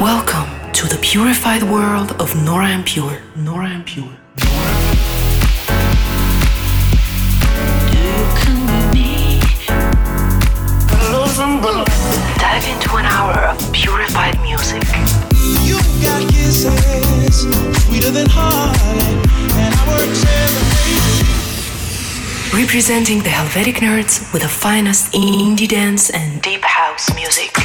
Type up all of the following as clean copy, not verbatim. Welcome to the purified world of Nora En Pure. Nora En Pure. You come with me. Dive into an hour of purified music. You've got kisses sweeter than honey, and I work 7 days. Representing the Helvetic nerds with the finest indie dance and deep house music.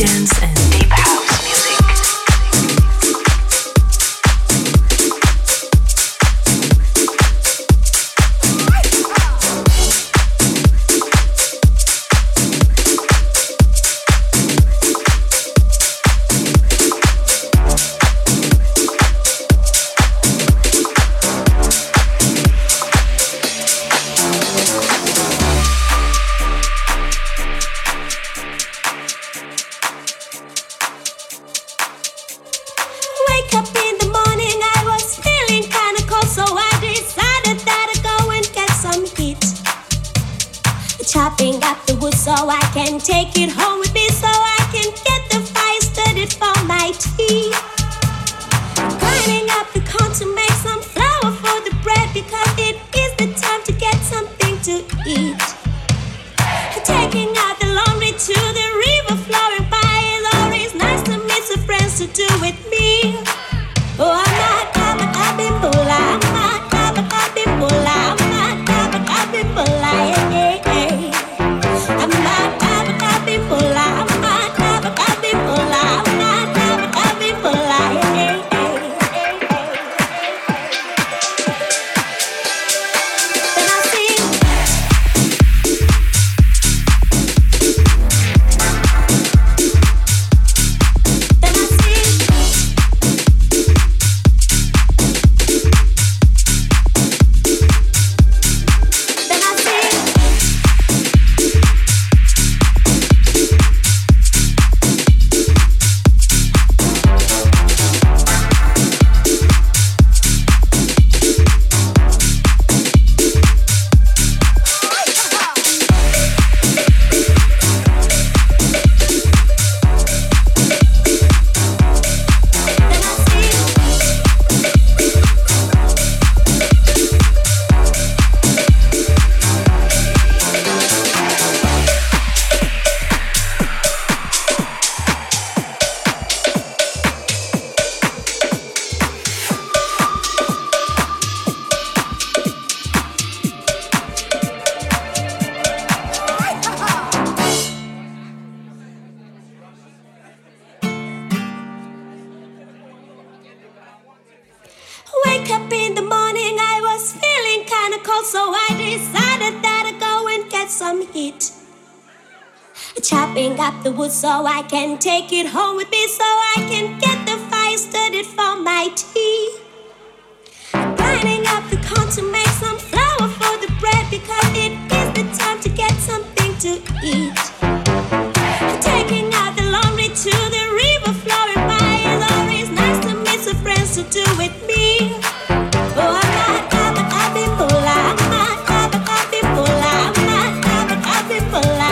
dance and deep house music. So I can take it home with me, so I can get the fire started for my tea. I'm grinding up the corn to make some flour for the bread, because it is the time to get something to eat. I'm taking out the laundry to the river floor, and buying lorries, nice to meet some friends to do with me. Oh, I've been full, I've been full, I've been full,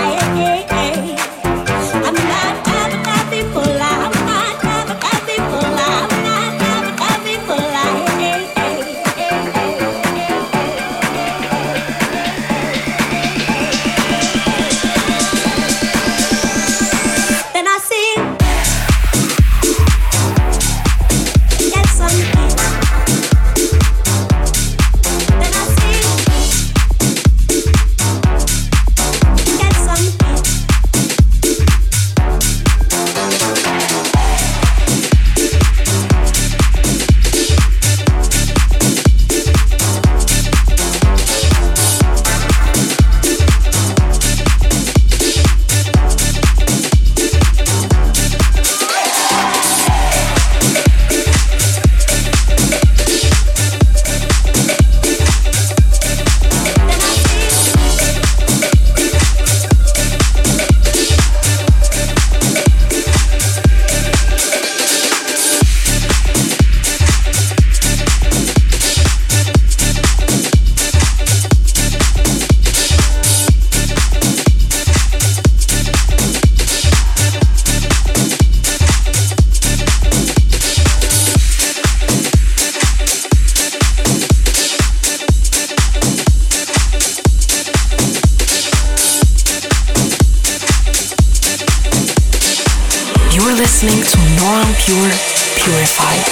listening to Nora En Pure, Purified.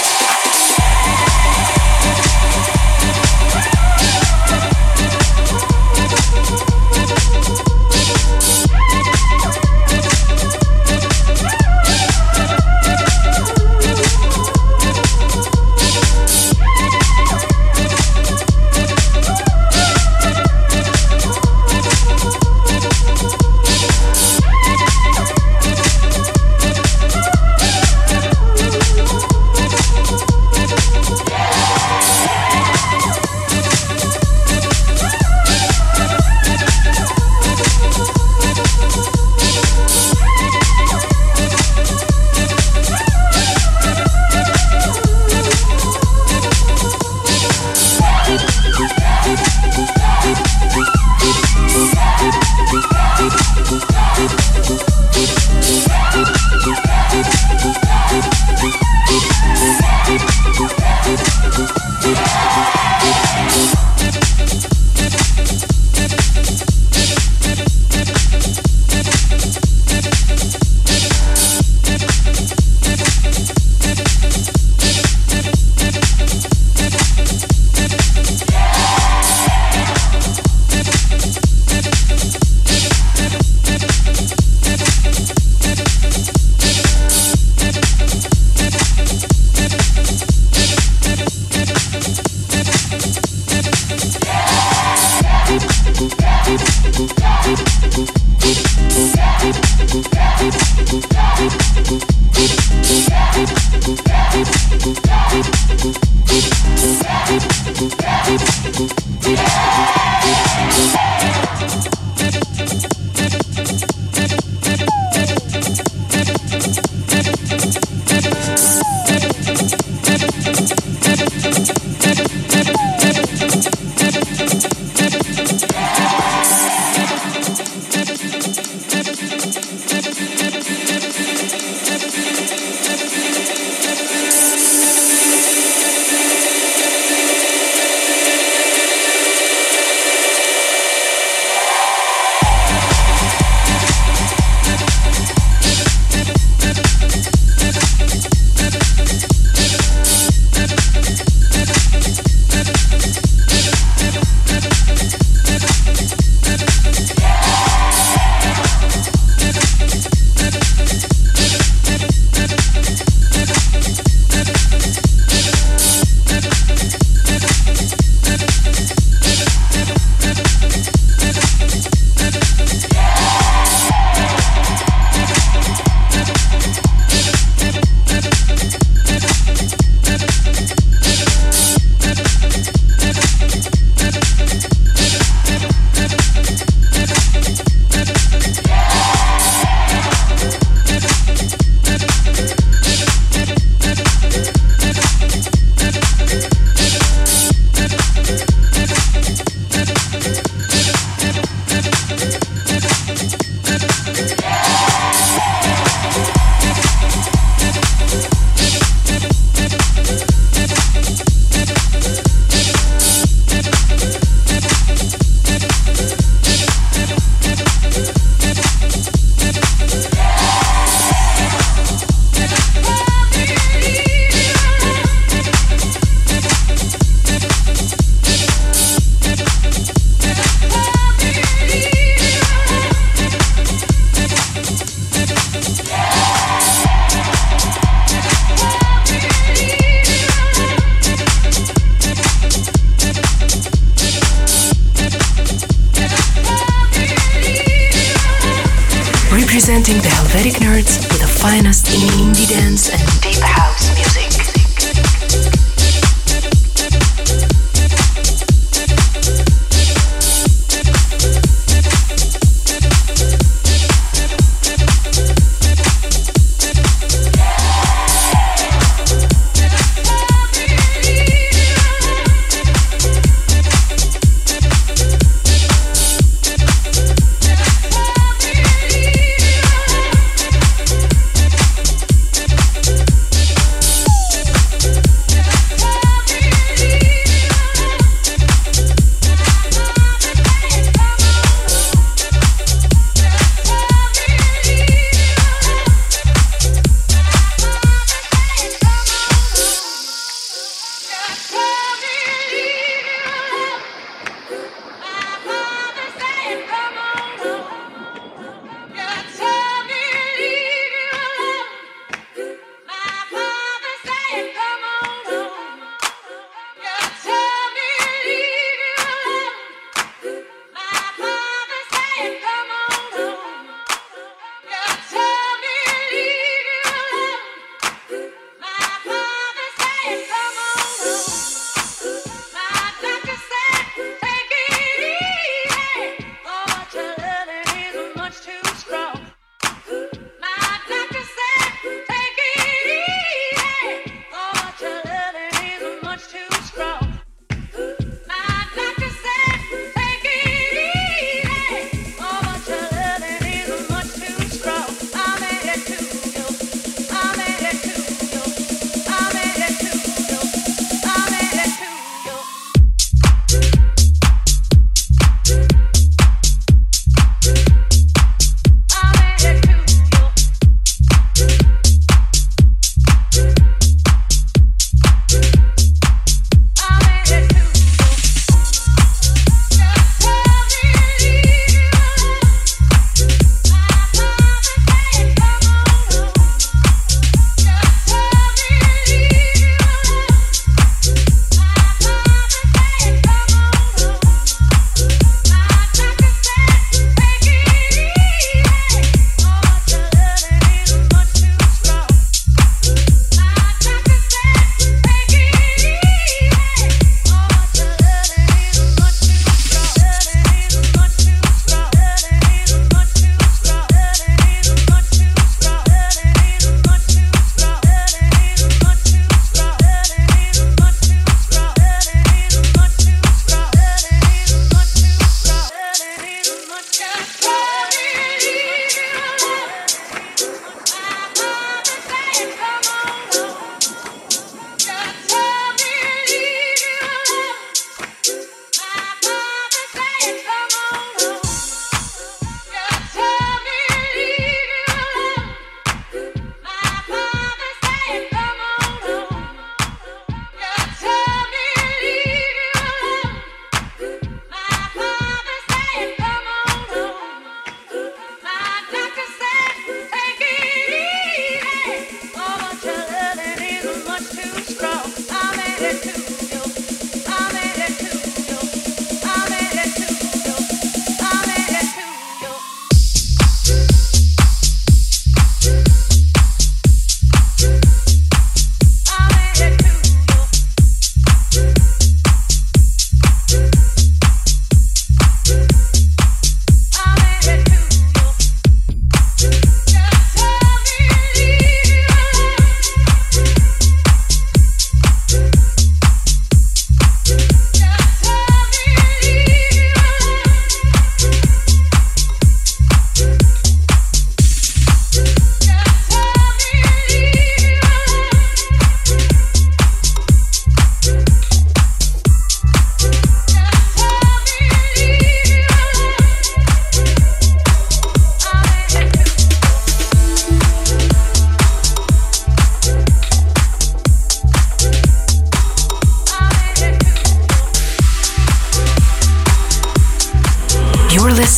records with the finest in indie dance and deep house music.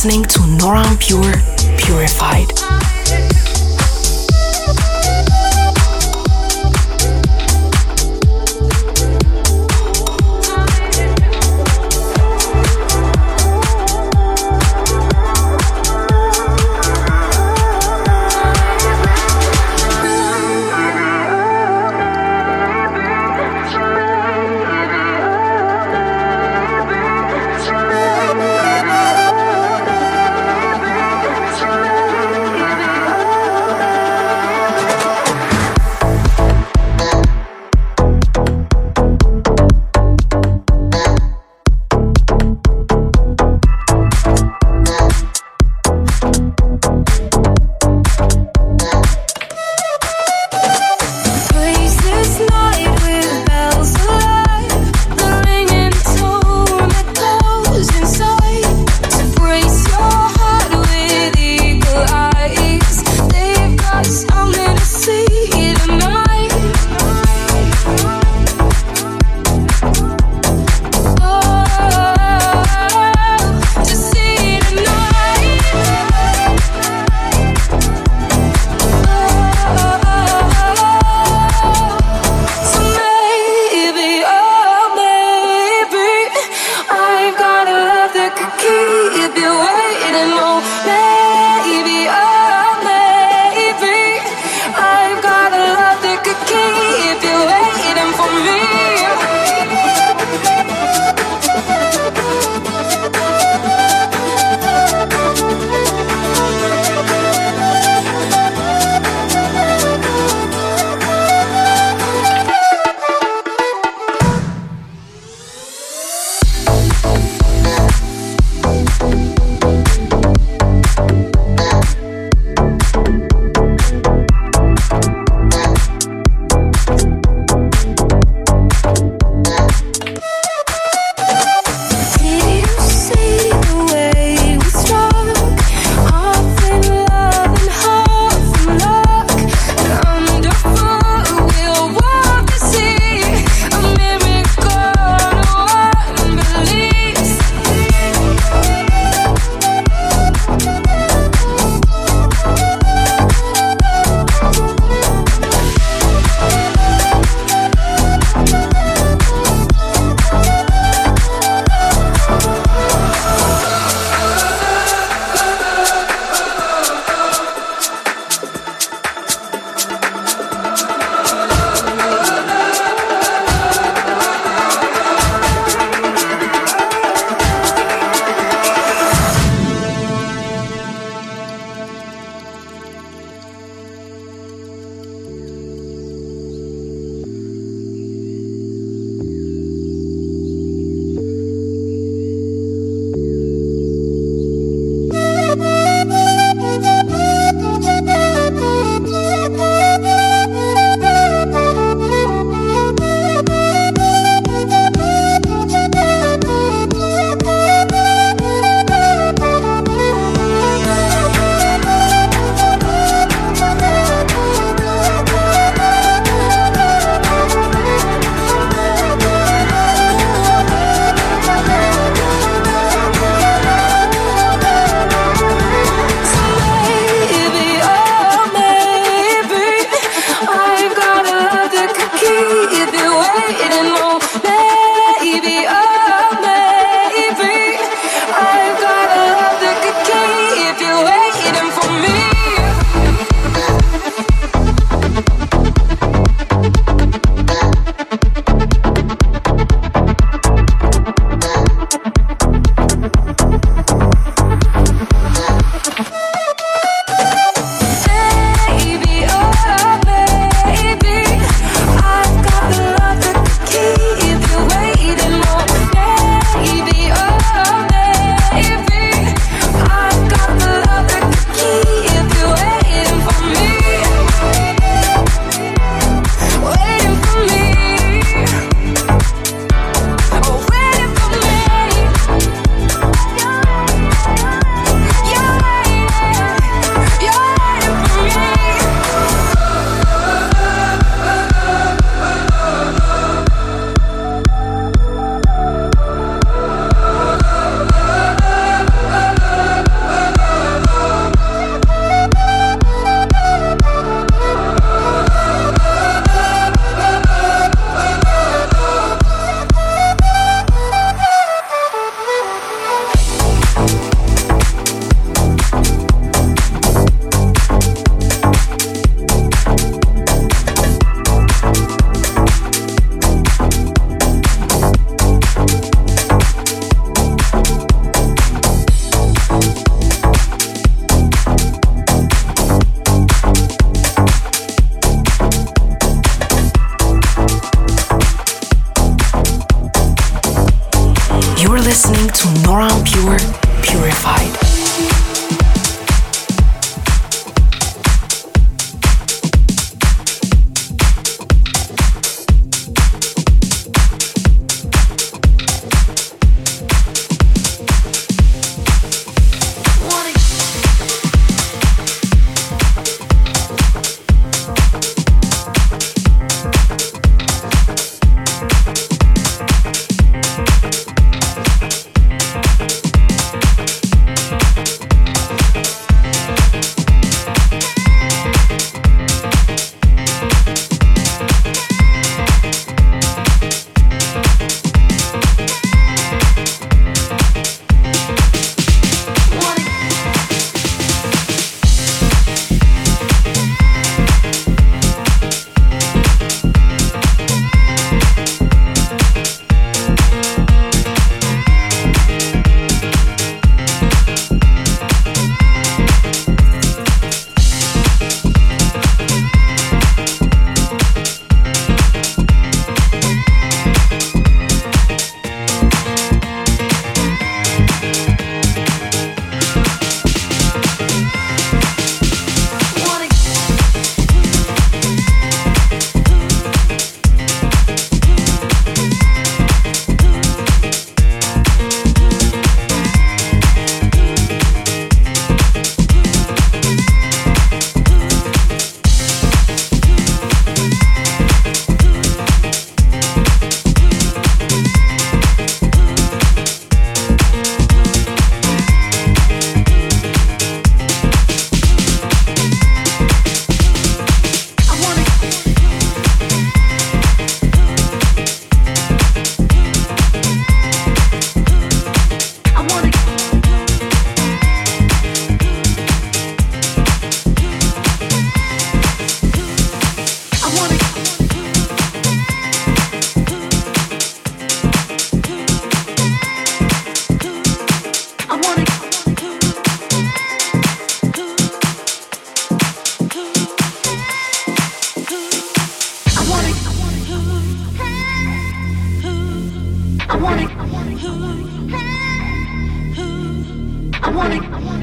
Listening to Nora En Pure, Purified.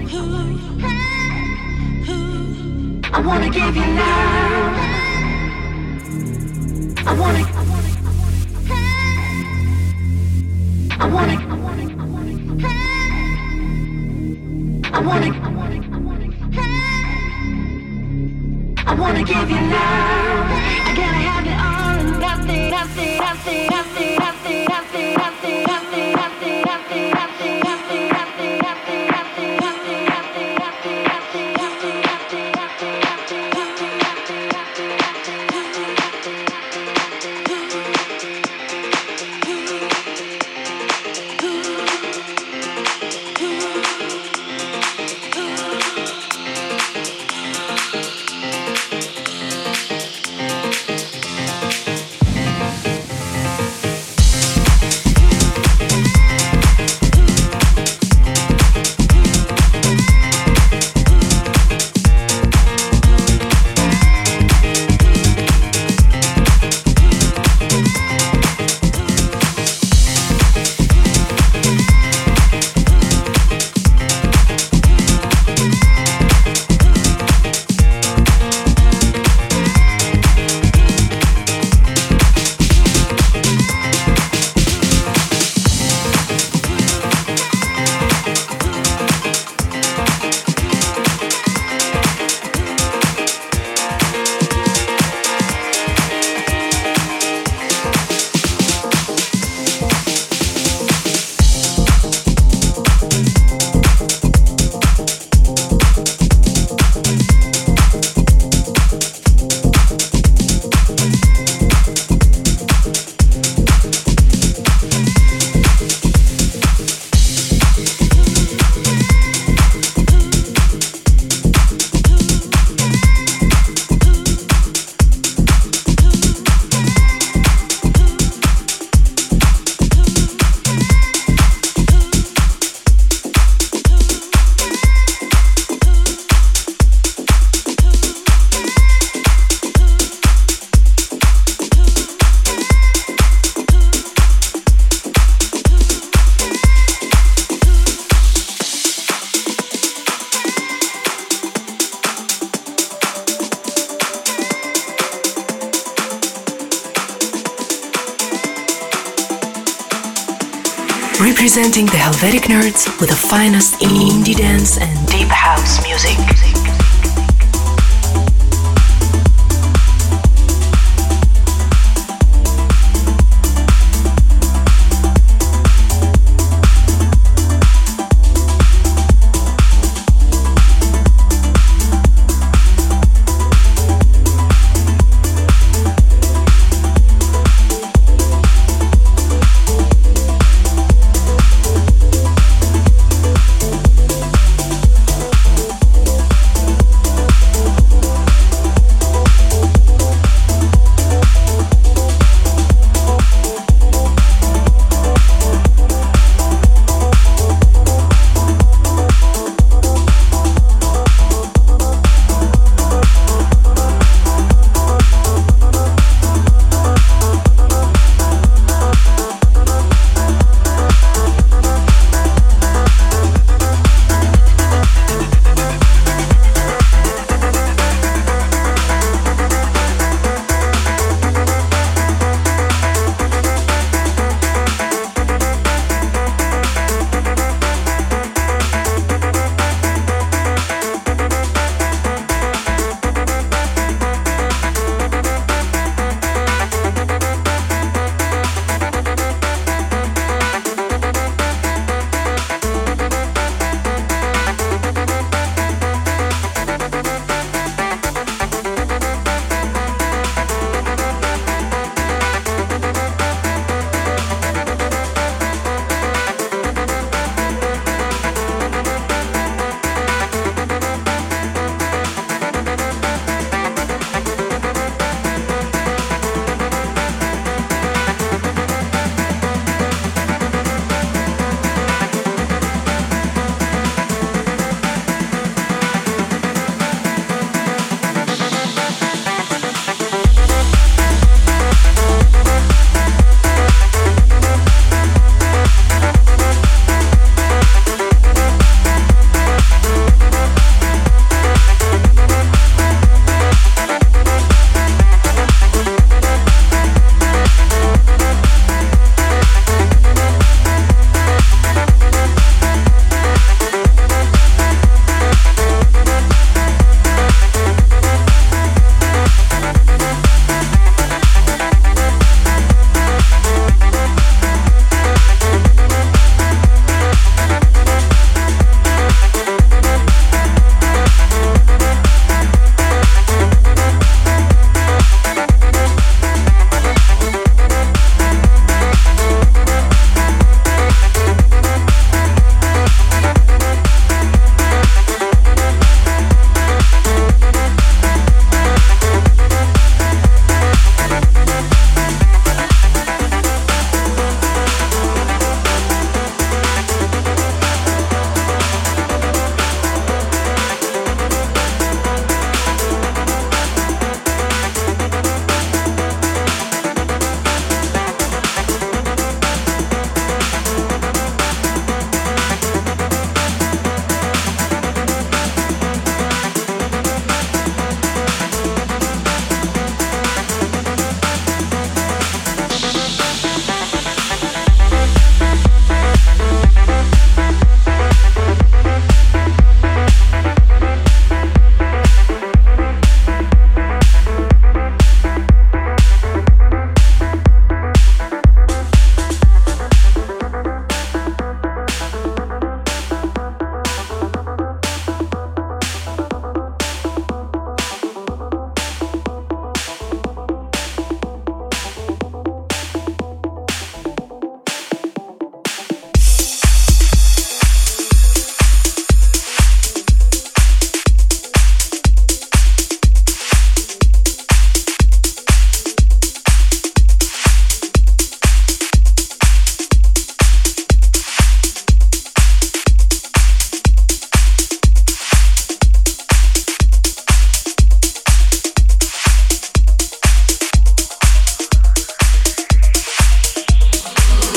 I wanna give you love. I wanna give you love. I gotta have it all and Representing the Helvetic Nerds with the finest indie dance and deep house music.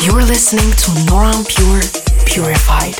You're listening to Nora En Pure, Purified.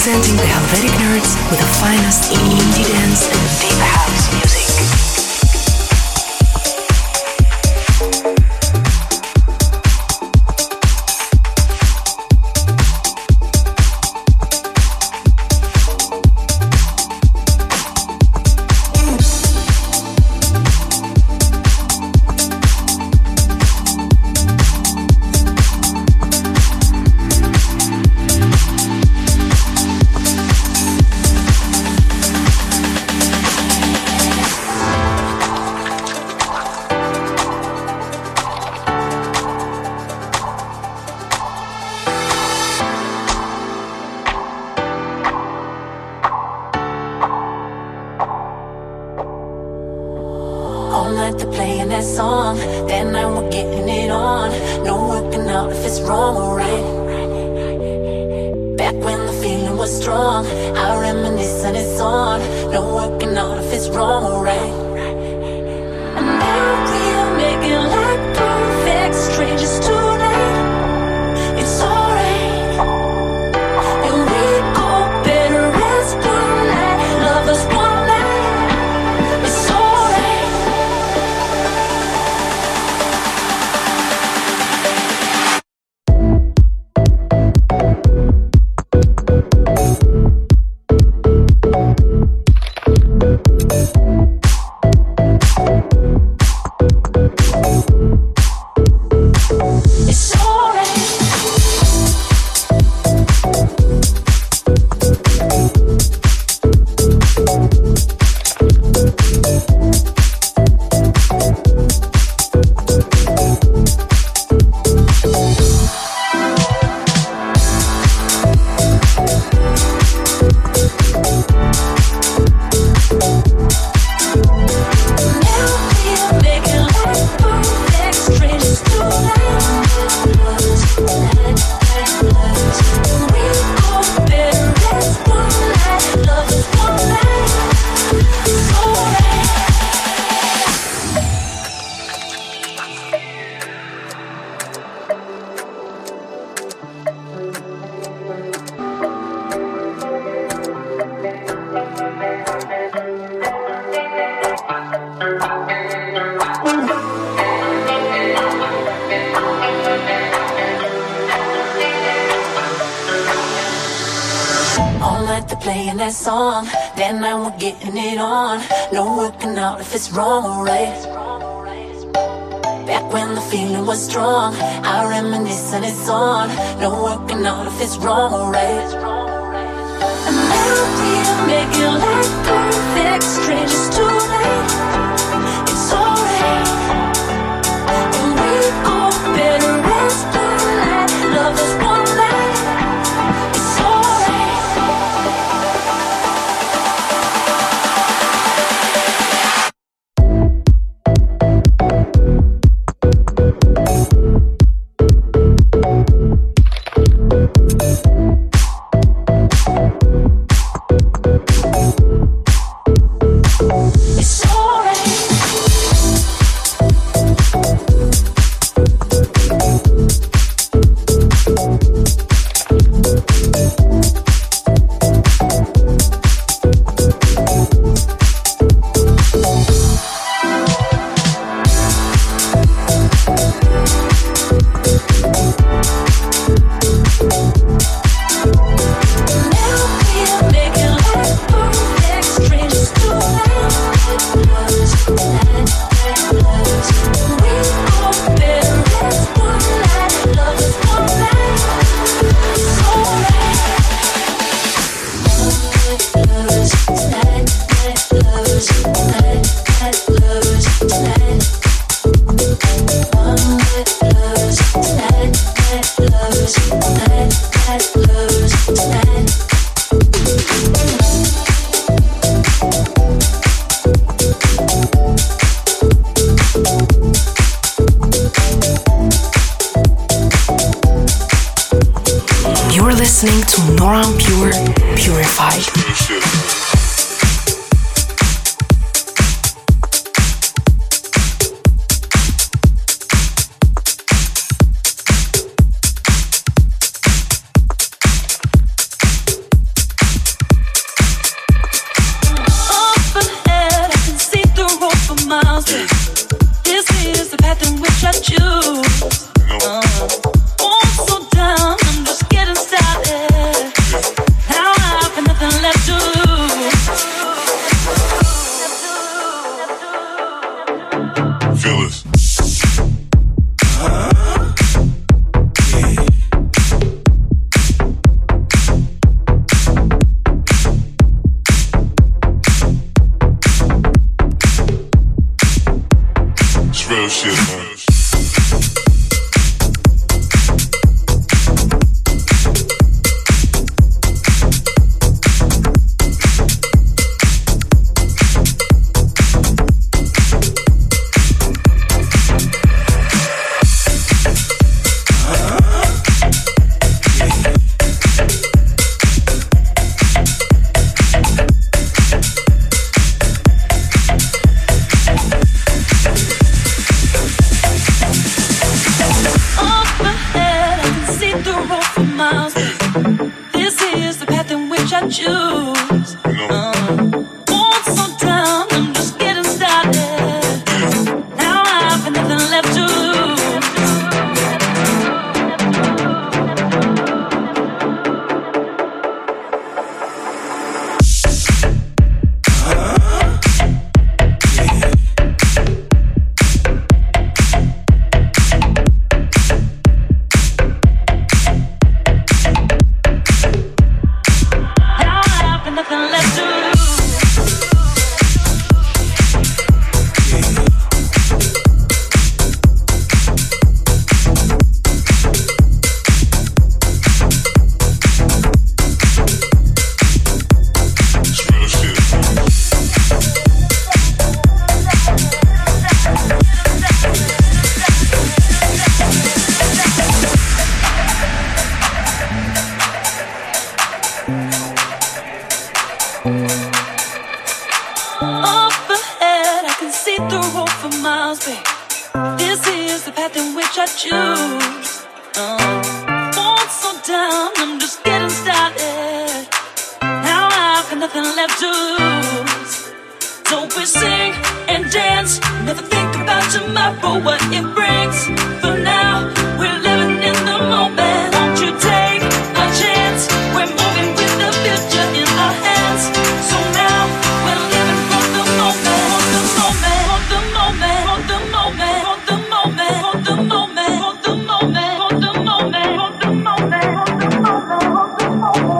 Presenting the Helvetic Nerds with the finest in indie dance and deep house music. singing that song, that night we're getting it on. No working out if it's wrong or right. Back when the feeling was strong, I reminisce and it's on. No working out if it's wrong or right. And now we are making like perfect strangers tonight. It's alright. Playing that song, then now we're getting it on. No working out if it's wrong or right. Back when the feeling was strong, I reminisce and it's on. No working out if it's wrong or right. And now we are making like perfect strangers tonight. It's alright, and we all better rest tonight. Love is one. You're listening to Nora En Pure, Purified. music. This is the path in which I choose. Won't slow down, I'm just getting started. Now I've got nothing left to lose. So we sing and dance, never think about tomorrow, what it brings. For now, we're living in the moment. Won't you take a chance? We're moving with the future in our hands. So now, we're living for the moment. For the moment, for the moment, for the moment, for the moment, for the moment, for the moment, for the moment, for the moment, for the moment.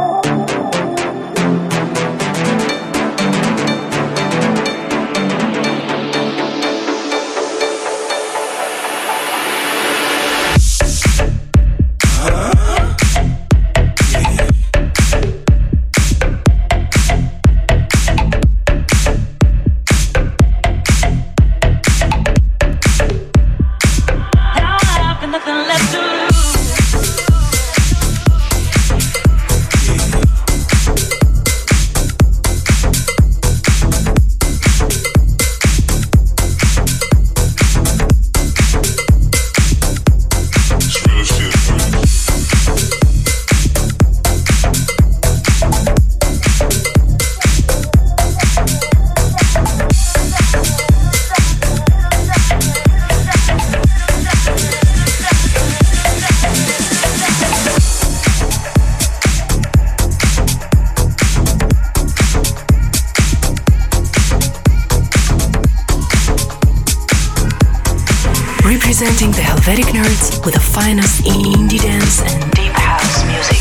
Presenting the Helvetic Nerds with the finest in indie dance and deep house music.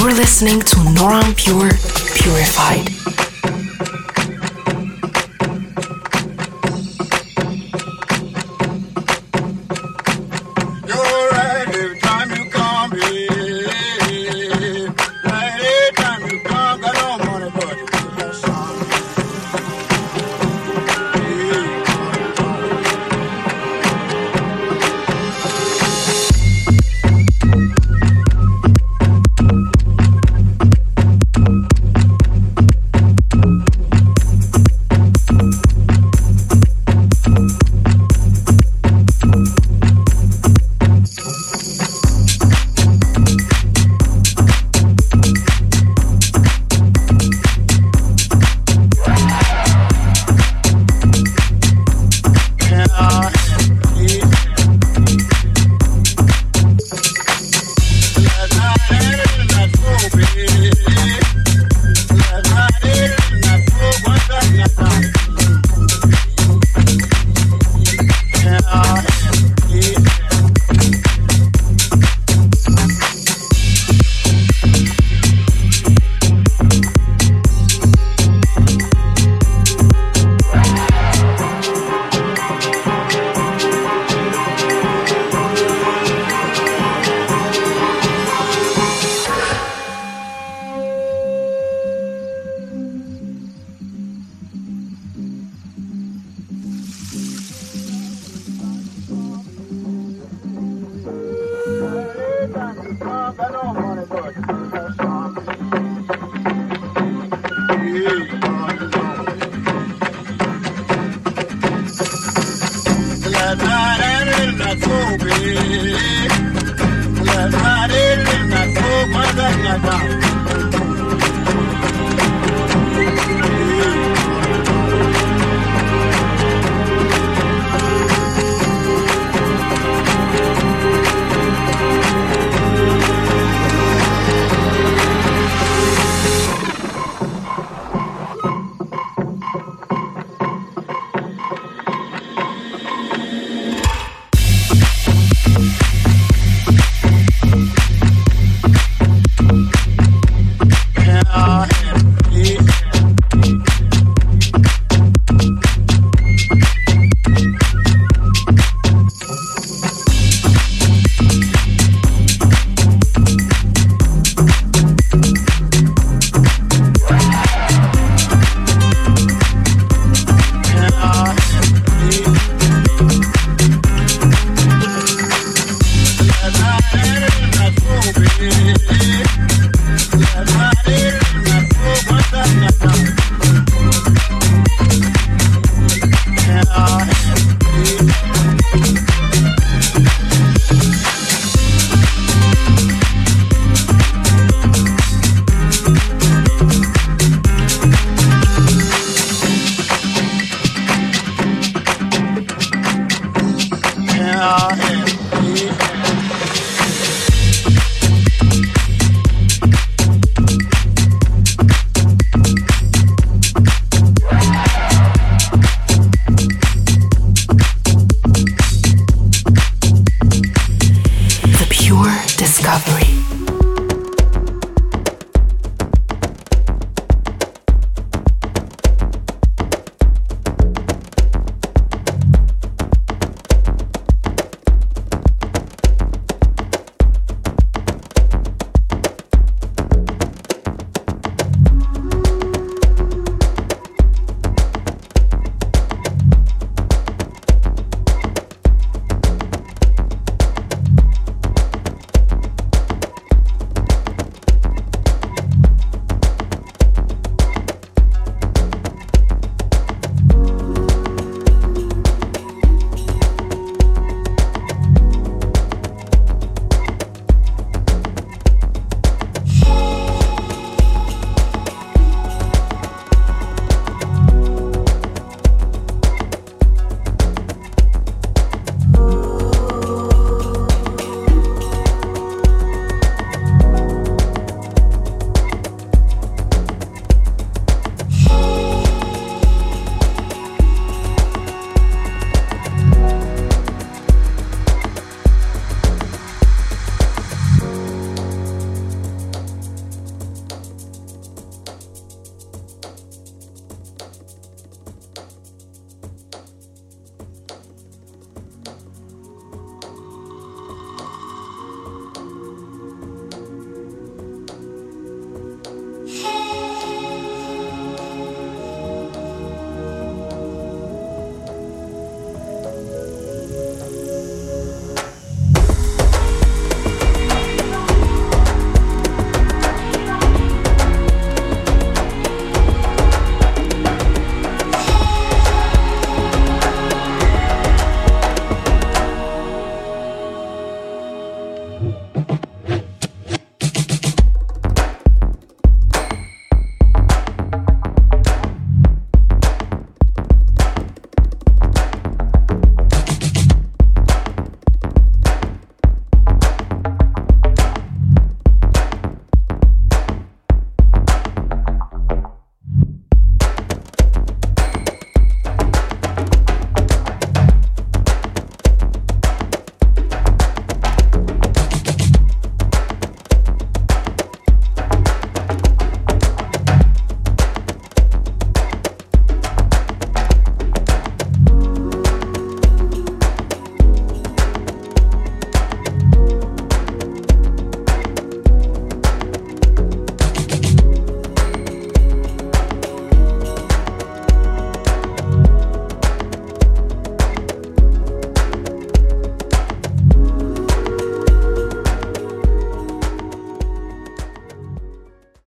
You're listening to Nora En Pure, Purified.